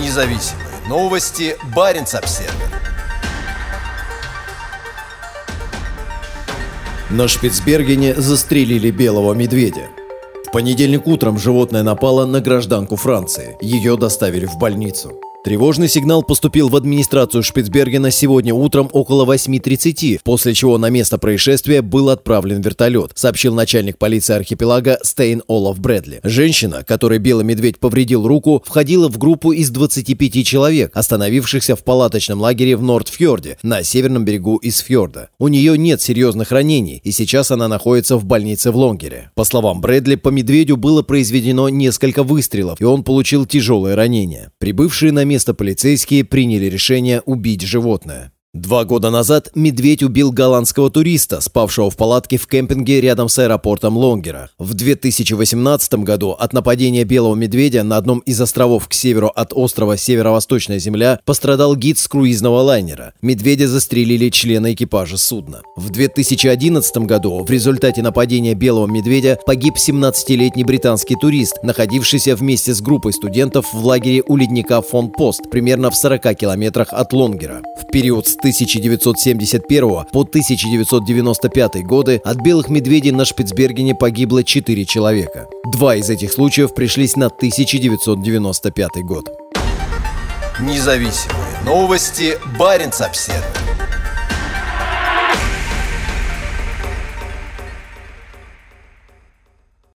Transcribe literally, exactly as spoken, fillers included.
Независимые новости. Баренц-Обсервер. На Шпицбергене застрелили белого медведя. В понедельник утром животное напало на гражданку Франции. Ее доставили в больницу. Тревожный сигнал поступил в администрацию Шпицбергена сегодня утром около восемь тридцать, после чего на место происшествия был отправлен вертолет, сообщил начальник полиции архипелага Стейн Олаф Бродли. Женщина, которой белый медведь повредил руку, входила в группу из двадцати пяти человек, остановившихся в палаточном лагере в Нордфьорде на северном берегу Исфьорда. У нее нет серьезных ранений, и сейчас она находится в больнице в Лонгере. По словам Бродли, по медведю было произведено несколько выстрелов, и он получил тяжелые ранения. Прибывшие на место Место полицейские приняли решение убить животное. Два года назад медведь убил голландского туриста, спавшего в палатке в кемпинге рядом с аэропортом Лонгера. В две тысячи восемнадцатом году от нападения белого медведя на одном из островов к северу от острова Северо-Восточная Земля пострадал гид с круизного лайнера. Медведя застрелили члены экипажа судна. В две тысячи одиннадцатом году в результате нападения белого медведя погиб семнадцатилетний британский турист, находившийся вместе с группой студентов в лагере у ледника фон Пост, примерно в сорока километрах от Лонгера. В период с тысяча девятьсот семьдесят первого по тысяча девятьсот девяносто пятый годы от белых медведей на Шпицбергене погибло четыре человека. Два из этих случаев пришлись на тысяча девятьсот девяносто пятый год. Независимые новости. Баренц-Обсервер.